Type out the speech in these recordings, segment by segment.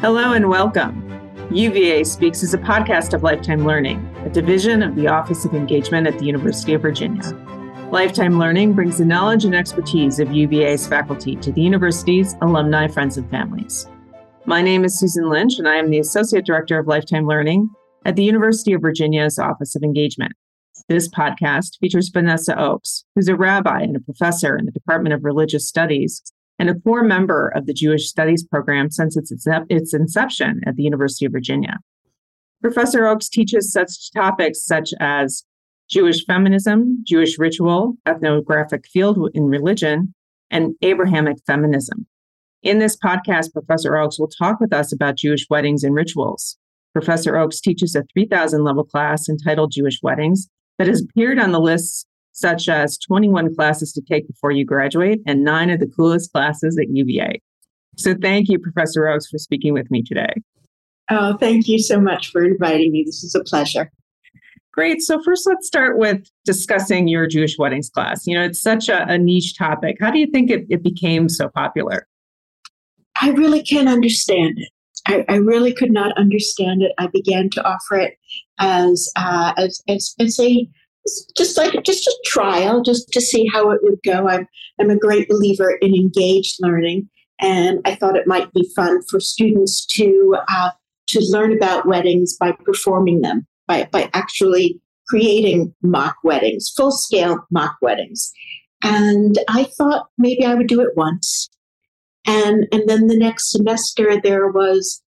Hello and welcome. UVA Speaks is a podcast of Lifetime Learning, a division of the Office of Engagement at the University of Virginia. Lifetime Learning brings the knowledge and expertise of UVA's faculty to the university's alumni, friends, and families. My name is Susan Lynch, and I am the Associate Director of Lifetime Learning at the University of Virginia's Office of Engagement. This podcast features Vanessa Ochs, who's a rabbi and a professor in the Department of Religious Studies and a core member of the Jewish Studies program since its inception at the University of Virginia. Professor Ochs teaches such topics such as Jewish feminism, Jewish ritual, ethnographic field in religion, and Abrahamic feminism. In this podcast, Professor Ochs will talk with us about Jewish weddings and rituals. Professor Ochs teaches a 3,000-level class entitled Jewish Weddings that has appeared on the lists such as 21 classes to take before you graduate and 9 of the coolest classes at UVA. So thank you, Professor Ochs, for speaking with me today. Oh, thank you so much for inviting me. This is a pleasure. Great. So first, let's start with discussing your Jewish weddings class. You know, it's such a niche topic. How do you think it became so popular? I really can't understand it. I really could not understand it. I began to offer it as a trial, just to see how it would go. I'm a great believer in engaged learning, and I thought it might be fun for students to learn about weddings by performing them, by actually creating mock weddings, full-scale mock weddings. And I thought maybe I would do it once. And then the next semester, there was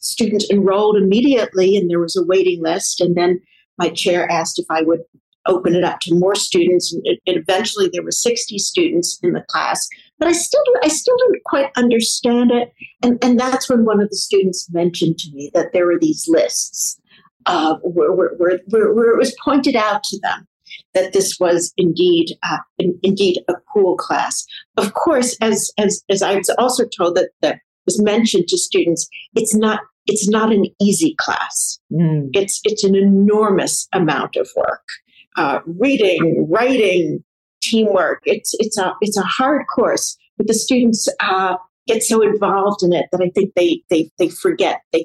students enrolled immediately, and there was a waiting list. And then my chair asked if I would open it up to more students, and eventually there were 60 students in the class. But I still didn't quite understand it, and that's when one of the students mentioned to me that there were these lists where it was pointed out to them that this was indeed a cool class. Of course, as I was also told that was mentioned to students, it's not an easy class. Mm. It's an enormous amount of work, reading, writing, teamwork. It's a hard course, but the students get so involved in it that I think they forget the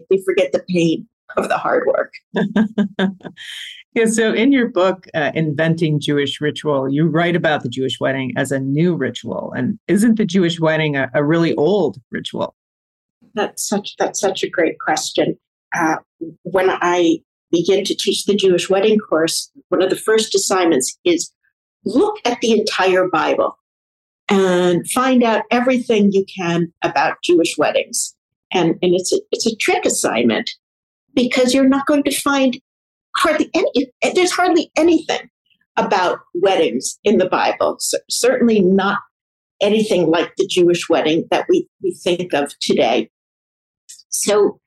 pain of the hard work. Yeah. So in your book, Inventing Jewish Ritual, you write about the Jewish wedding as a new ritual, and isn't the Jewish wedding a really old ritual? That's such a great question. When I begin to teach the Jewish wedding course, one of the first assignments is look at the entire Bible and find out everything you can about Jewish weddings. And it's a trick assignment because you're not going to find there's hardly anything about weddings in the Bible. So certainly not anything like the Jewish wedding that we think of today. So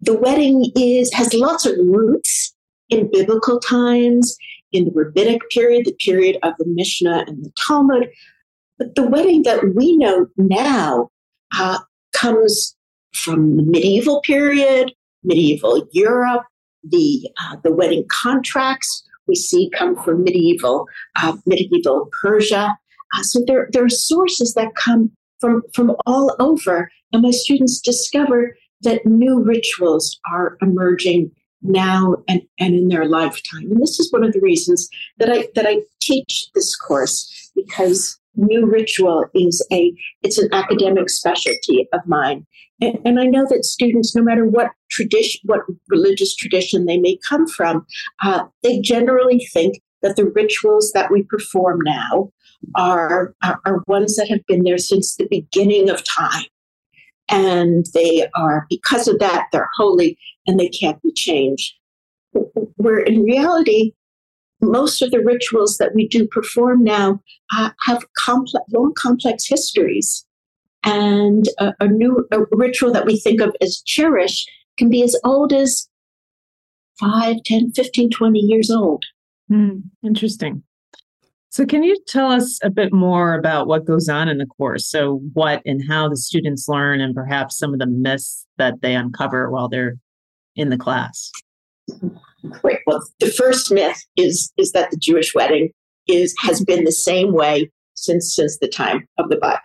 the wedding has lots of roots in biblical times, in the rabbinic period, the period of the Mishnah and the Talmud. But the wedding that we know now comes from the medieval period, medieval Europe. The wedding contracts we see come from medieval Persia. So there are sources that come from all over, and my students discover that new rituals are emerging now and in their lifetime. And this is one of the reasons that I teach this course, because new ritual is an academic specialty of mine. And I know that students, no matter what tradition, what religious tradition they may come from, they generally think that the rituals that we perform now are ones that have been there since the beginning of time. And they are, because of that, they're holy and they can't be changed. Where in reality, most of the rituals that we do perform now have long, complex histories. And a ritual that we think of as cherished can be as old as 5, 10, 15, 20 years old. Mm, interesting. So can you tell us a bit more about what goes on in the course? So what and how the students learn, and perhaps some of the myths that they uncover while they're in the class? Great. Well, the first myth is that the Jewish wedding has been the same way since the time of the Bible.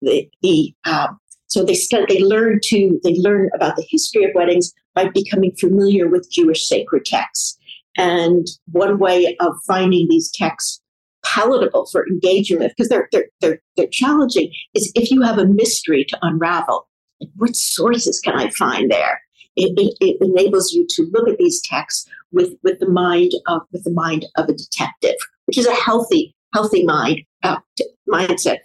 The So they learn about the history of weddings by becoming familiar with Jewish sacred texts. And one way of finding these texts palatable for engagement, because they're challenging, is if you have a mystery to unravel, like, what sources can I find there? It enables you to look at these texts with the mind of a detective, which is a healthy mindset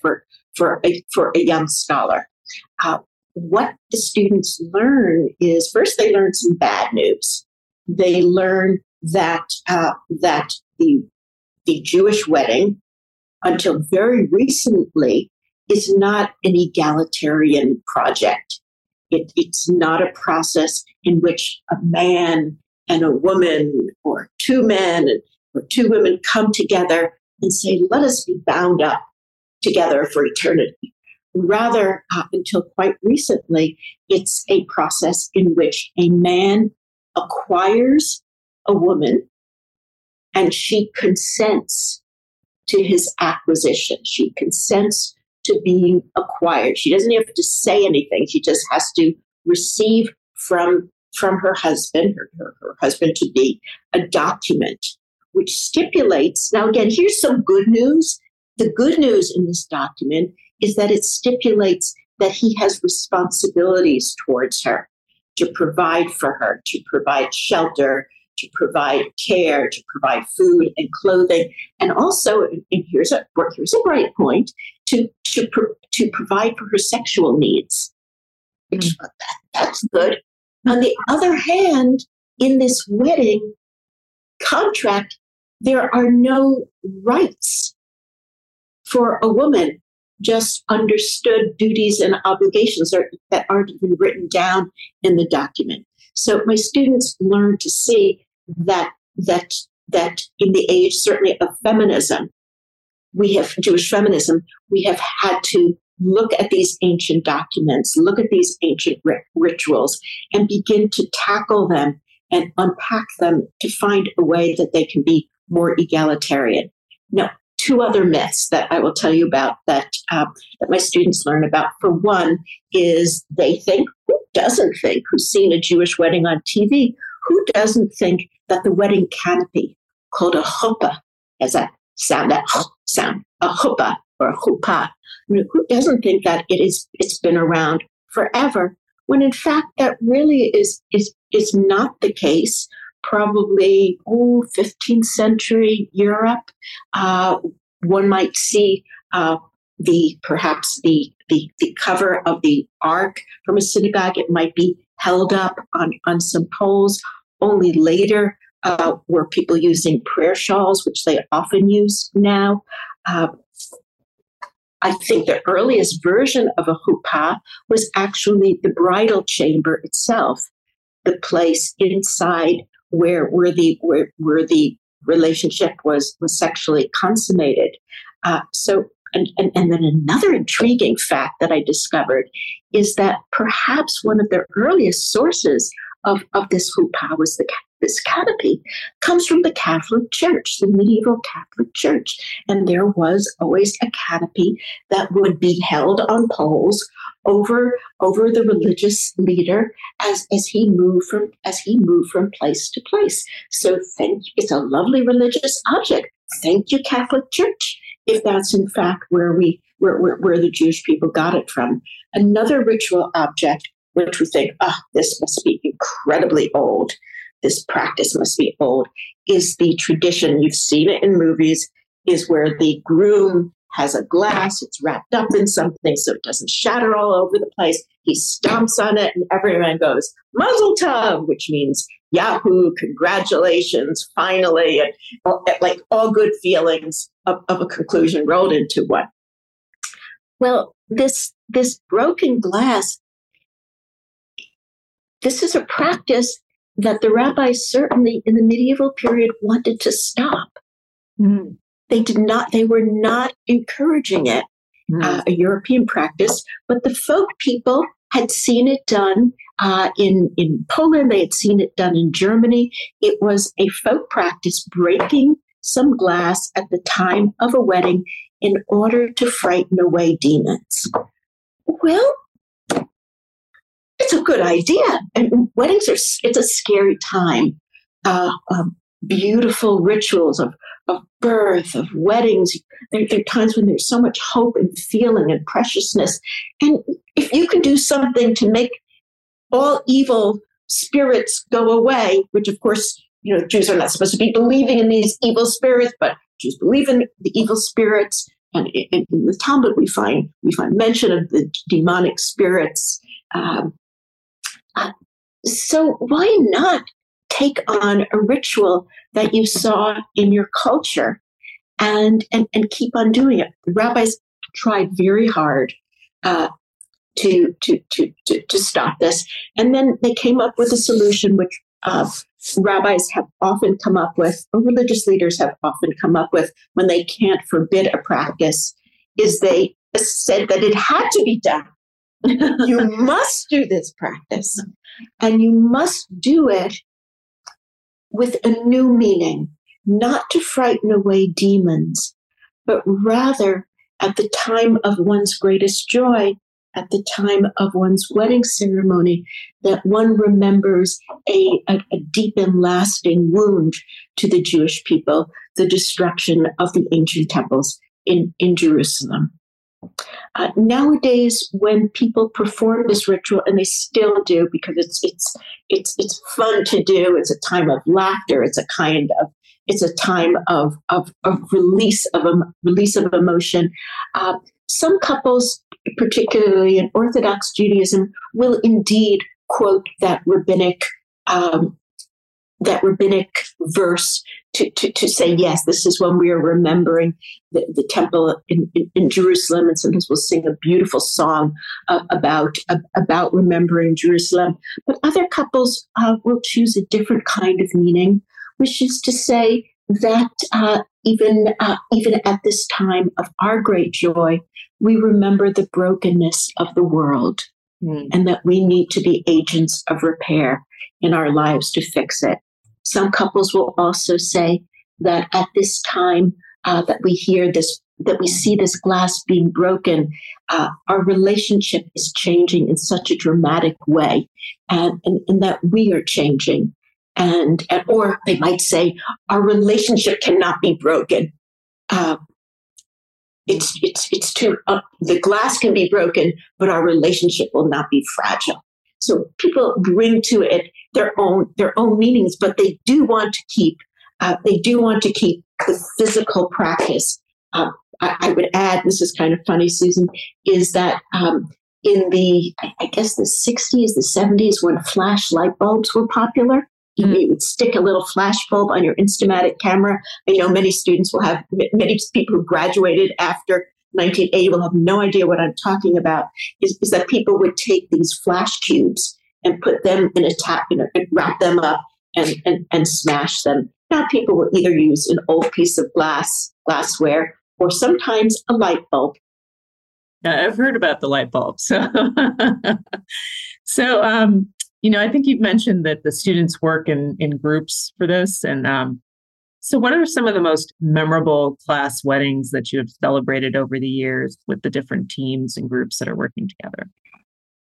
for a young scholar. What the students learn is, first, they learn some bad news. They learn that the Jewish wedding, until very recently, is not an egalitarian project. It's not a process in which a man and a woman, or two men or two women, come together and say, let us be bound up together for eternity. Rather, until quite recently, it's a process in which a man acquires a woman and she consents to his acquisition. She consents to being acquired. She doesn't have to say anything. She just has to receive from her husband, her husband-to-be, a document which stipulates, now again, here's some good news. The good news in this document is that it stipulates that he has responsibilities towards her, to provide for her, to provide shelter, to provide care, to provide food and clothing, and also, and here's a bright point, to provide for her sexual needs. That's good. On the other hand, in this wedding contract, there are no rights for a woman, just understood duties and obligations that aren't even written down in the document. So my students learn to see that in the age, certainly of feminism, Jewish feminism, we have had to look at these ancient documents, look at these ancient rituals, and begin to tackle them and unpack them to find a way that they can be more egalitarian. Now, two other myths that I will tell you about that my students learn about. For one is, who's seen a Jewish wedding on TV, who doesn't think that the wedding canopy, called a chuppah, has a chuppah or a chuppah, who doesn't think that it's been around forever, when in fact that really is not the case. Probably 15th century Europe, one might see the cover of the ark from a synagogue. It might be held up on some poles. Only later were people using prayer shawls, which they often use now. I think the earliest version of a chuppah was actually the bridal chamber itself, the place inside where the relationship was sexually consummated. So, and then another intriguing fact that I discovered is that perhaps one of the earliest sources of this chuppah was this canopy, comes from the Catholic Church, the medieval Catholic Church. And there was always a canopy that would be held on poles over the religious leader as he moved from place to place. So it's a lovely religious object. Thank you, Catholic Church, if that's in fact where the Jewish people got it from. Another ritual object, which we think, this must be incredibly old, this practice must be old, is the tradition, you've seen it in movies, is where the groom has a glass, it's wrapped up in something so it doesn't shatter all over the place. He stomps on it and everyone goes, muzzle tov, which means, yahoo, congratulations, finally, and like all good feelings of a conclusion rolled into one. Well, this broken glass, this is a practice that the rabbis certainly in the medieval period wanted to stop. Mm. They were not encouraging it, a European practice, but the folk people had seen it done in Poland. They had seen it done in Germany. It was a folk practice, breaking some glass at the time of a wedding in order to frighten away demons. Well, it's a good idea. And weddings are, it's a scary time. Beautiful rituals of birth, of weddings. There are times when there's so much hope and feeling and preciousness. And if you can do something to make all evil spirits go away, which of course, you know, Jews are not supposed to be believing in these evil spirits, but Jews believe in the evil spirits. And in the Talmud, we find mention of the demonic spirits. So why not take on a ritual that you saw in your culture and keep on doing it? The rabbis tried very hard to stop this. And then they came up with a solution, which rabbis have often come up with, or religious leaders have often come up with when they can't forbid a practice, is they said that it had to be done. You must do this practice, and you must do it with a new meaning, not to frighten away demons, but rather at the time of one's greatest joy, at the time of one's wedding ceremony, that one remembers a deep and lasting wound to the Jewish people, the destruction of the ancient temples in Jerusalem. Nowadays, when people perform this ritual, and they still do because it's fun to do. It's a time of laughter. It's a time of release of emotion. Some couples, particularly in Orthodox Judaism, will indeed quote that rabbinic verse to say, yes, this is when we are remembering the temple in Jerusalem. And sometimes we'll sing a beautiful song about remembering Jerusalem. But other couples will choose a different kind of meaning, which is to say that even at this time of our great joy, we remember the brokenness of the world and that we need to be agents of repair in our lives to fix it. Some couples will also say that at this time that we hear this, that we see this glass being broken, our relationship is changing in such a dramatic way, and that we are changing. And or they might say, our relationship cannot be broken. It's too, the glass can be broken, but our relationship will not be fragile. So people bring to it their own meanings, but they do want to keep the physical practice. I would add, this is kind of funny, Susan, is that in the, I guess the 60s, the 70s, when flash light bulbs were popular, you would stick a little flash bulb on your Instamatic camera. I know many people who graduated after 1980 will have no idea what I'm talking about, is that people would take these flash cubes and put them in a tap, and wrap them up and smash them. Now people will either use an old piece of glassware, or sometimes a light bulb. I've heard about the light bulb. So, you know, I think you've mentioned that the students work in groups for this. And so what are some of the most memorable class weddings that you have celebrated over the years with the different teams and groups that are working together?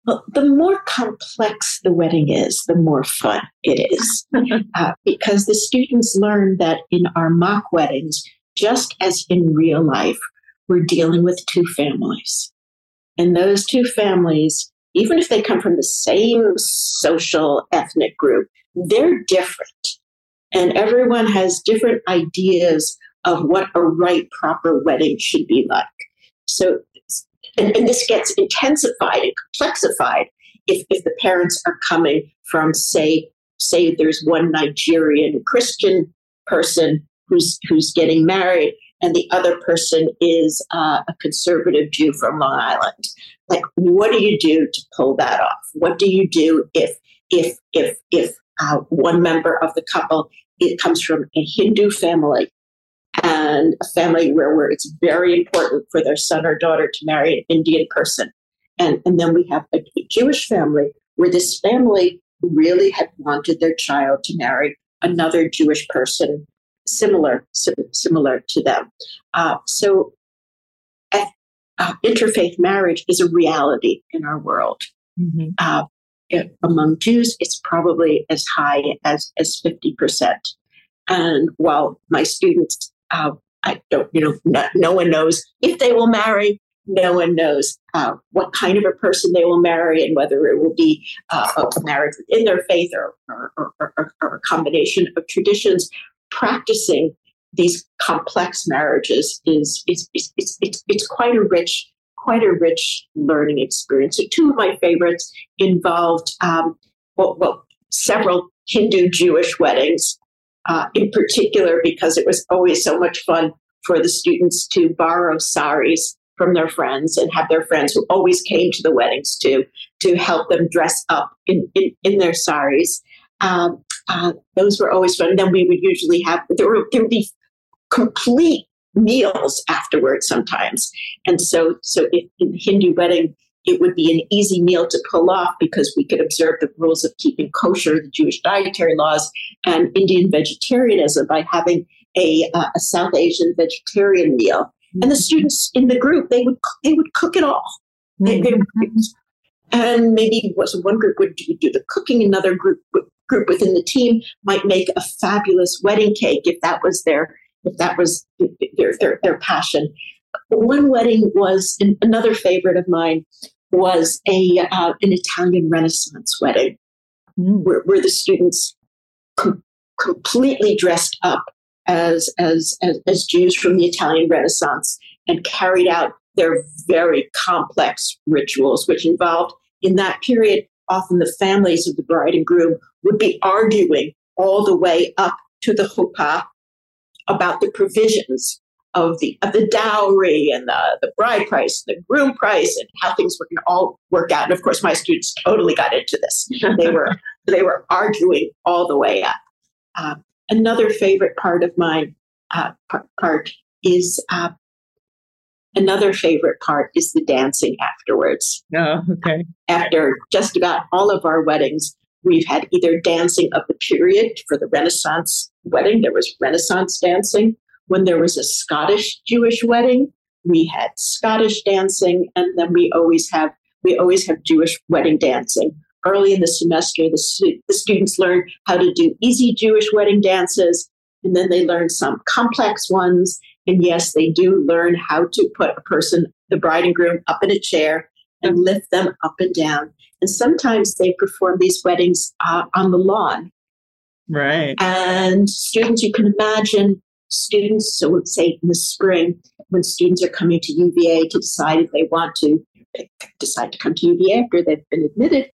Well, the more complex the wedding is, the more fun it is, because the students learn that in our mock weddings, just as in real life, we're dealing with two families. And those two families, even if they come from the same social ethnic group, they're different. And everyone has different ideas of what a right, proper wedding should be like. So, and this gets intensified and complexified if the parents are coming from, say there's one Nigerian Christian person who's getting married, and the other person is a conservative Jew from Long Island. Like, what do you do to pull that off? What do you do if one member of the couple, it comes from a Hindu family, and a family where it's very important for their son or daughter to marry an Indian person, and then we have a Jewish family where this family really had wanted their child to marry another Jewish person similar to them. Interfaith marriage is a reality in our world. Mm-hmm. among Jews, it's probably as high as 50%. And while my students, no one knows if they will marry. No one knows what kind of a person they will marry and whether it will be a marriage within their faith or a combination of traditions. Practicing these complex marriages is quite a rich learning experience. So two of my favorites involved several Hindu Jewish weddings, in particular because it was always so much fun for the students to borrow saris from their friends and have their friends who always came to the weddings to help them dress up in their saris. Those were always fun. Then we would usually have, there would be complete meals afterwards sometimes. And so if in the Hindu wedding, it would be an easy meal to pull off because we could observe the rules of keeping kosher, the Jewish dietary laws, and Indian vegetarianism by having a South Asian vegetarian meal. And the students in the group, they would cook it all. And maybe one group would do the cooking, another group within the team might make a fabulous wedding cake if that was their passion. One wedding was another favorite of mine was an Italian Renaissance wedding where the students completely dressed up as Jews from the Italian Renaissance and carried out their very complex rituals, which involved, in that period, often the families of the bride and groom would be arguing all the way up to the chuppah about the provisions of the dowry and the bride price, the groom price, and how things were going to all work out. And of course, my students totally got into this. They were arguing all the way up. Another favorite part of mine is the dancing afterwards. Oh, okay. After just about all of our weddings, we've had either dancing of the period. For the Renaissance wedding, there was Renaissance dancing. When there was a Scottish Jewish wedding, we had Scottish dancing, and then we always have Jewish wedding dancing. Early in the semester, the students learn how to do easy Jewish wedding dances, and then they learn some complex ones. And yes, they do learn how to put the bride and groom, up in a chair and lift them up and down. And sometimes they perform these weddings on the lawn. Right. And students, you can imagine students, so let's say in the spring, when students are coming to UVA to decide if they want to come to UVA after they've been admitted,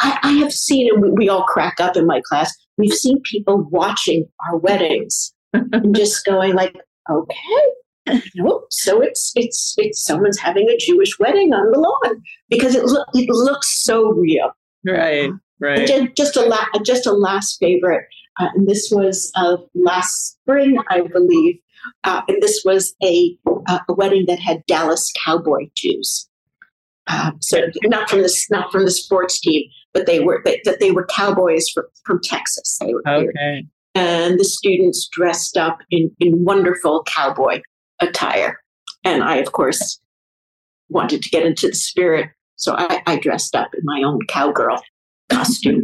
I have seen, and we all crack up in my class, we've seen people watching our weddings and just going like, okay, nope. So it's someone's having a Jewish wedding on the lawn because it looks so real. Right, right. Just a last favorite, and this was last spring, I believe, and this was a wedding that had Dallas Cowboy Jews. So not from the sports team, but they were cowboys from Texas. And the students dressed up in wonderful cowboy attire. And I, of course, wanted to get into the spirit. So I dressed up in my own cowgirl costume.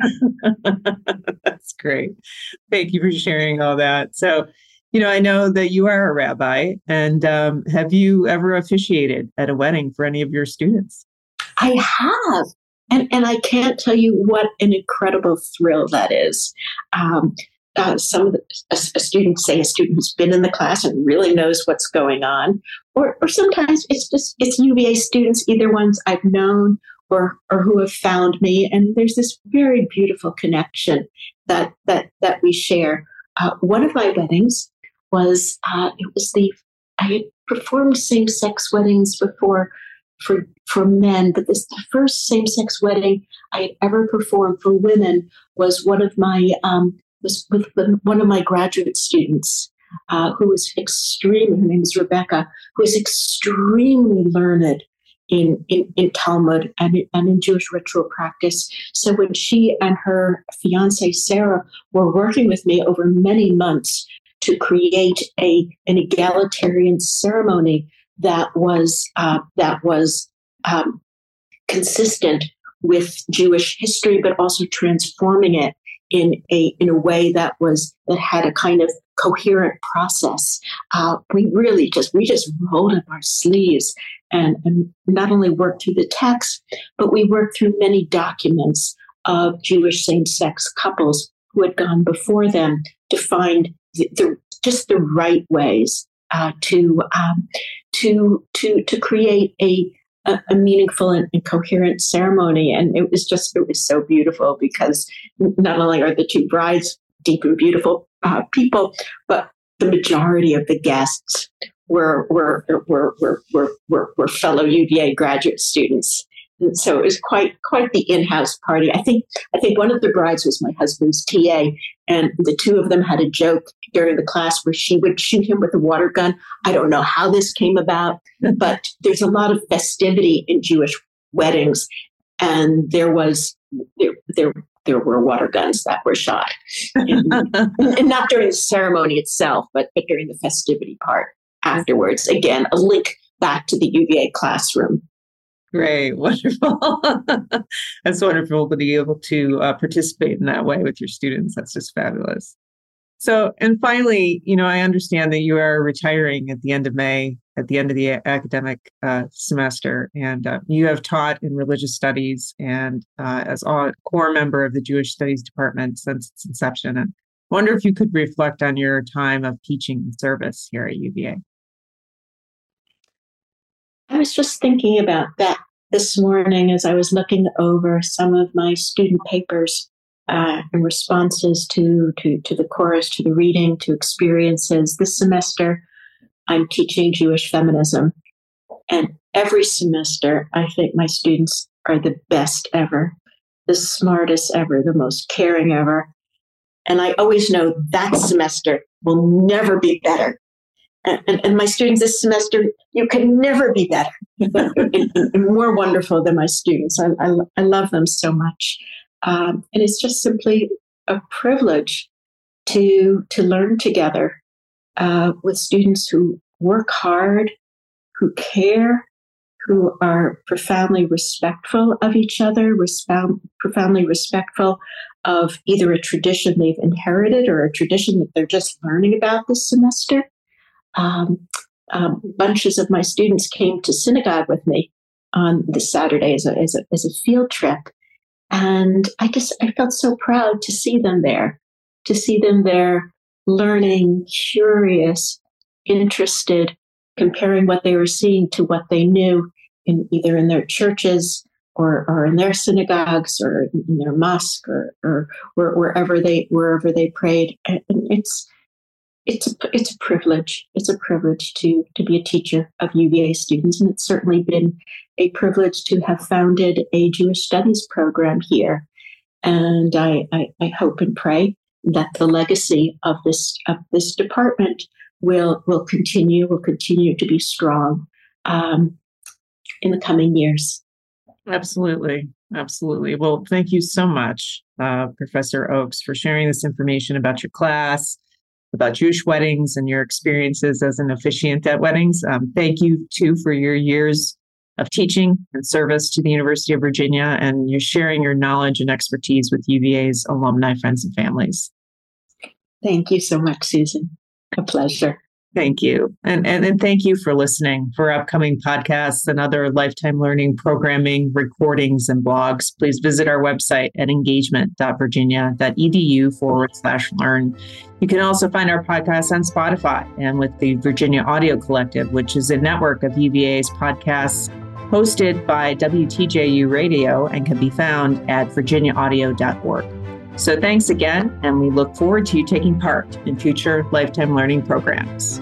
That's great. Thank you for sharing all that. So, I know that you are a rabbi. And have you ever officiated at a wedding for any of your students? I have. And I can't tell you what an incredible thrill that is. A student who's been in the class and really knows what's going on, or sometimes it's UVA students, either ones I've known or who have found me, and there's this very beautiful connection that we share. One of my weddings was I had performed same-sex weddings before for men, but the first same-sex wedding I had ever performed for women was with one of my graduate students, her name is Rebecca, who is extremely learned in Talmud and in Jewish ritual practice. So when she and her fiance, Sarah, were working with me over many months to create an egalitarian ceremony that was consistent with Jewish history, but also transforming it in a way that had a kind of coherent process. We just rolled up our sleeves and not only worked through the text, but we worked through many documents of Jewish same-sex couples who had gone before them to find just the right ways to create a meaningful and coherent ceremony. And it was so beautiful, because not only are the two brides deep and beautiful people, but the majority of the guests were fellow UVA graduate students. And so it was quite the in-house party. I think one of the brides was my husband's TA, and the two of them had a joke during the class where she would shoot him with a water gun. I don't know how this came about, but there's a lot of festivity in Jewish weddings, and there were water guns that were shot, and not during the ceremony itself, but during the festivity part afterwards. Again, a link back to the UVA classroom. Great. Wonderful. That's wonderful to be able to participate in that way with your students. That's just fabulous. So, and finally, I understand that you are retiring at the end of May, at the end of the academic semester, and you have taught in religious studies and as a core member of the Jewish Studies department since its inception. And I wonder if you could reflect on your time of teaching and service here at UVA. I was just thinking about that this morning as I was looking over some of my student papers and responses to the chorus, to the reading, to experiences. This semester, I'm teaching Jewish feminism. And every semester, I think my students are the best ever, the smartest ever, the most caring ever. And I always know that semester will never be better. And my students this semester, you can never be better, and more wonderful than my students. I love them so much. And it's just simply a privilege to learn together with students who work hard, who care, who are profoundly respectful of each other, profoundly respectful of either a tradition they've inherited or a tradition that they're just learning about this semester. Bunches of my students came to synagogue with me on this Saturday as a field trip. And I felt so proud to see them there, learning, curious, interested, comparing what they were seeing to what they knew in their churches or in their synagogues or in their mosque or wherever they prayed. And it's a privilege. It's a privilege to be a teacher of UVA students, and it's certainly been a privilege to have founded a Jewish Studies program here. And I hope and pray that the legacy of this department will continue to be strong in the coming years. Absolutely. Absolutely. Well, thank you so much, Professor Ochs, for sharing this information about your class, about Jewish weddings, and your experiences as an officiant at weddings. Thank you, too, for your years of teaching and service to the University of Virginia, and your sharing your knowledge and expertise with UVA's alumni, friends, and families. Thank you so much, Susan. A pleasure. Thank you. And thank you for listening. For upcoming podcasts and other Lifetime Learning programming, recordings, and blogs, please visit our website at engagement.virginia.edu/learn. You can also find our podcast on Spotify and with the Virginia Audio Collective, which is a network of UVA's podcasts hosted by WTJU Radio and can be found at virginiaaudio.org. So thanks again, and we look forward to you taking part in future Lifetime Learning programs.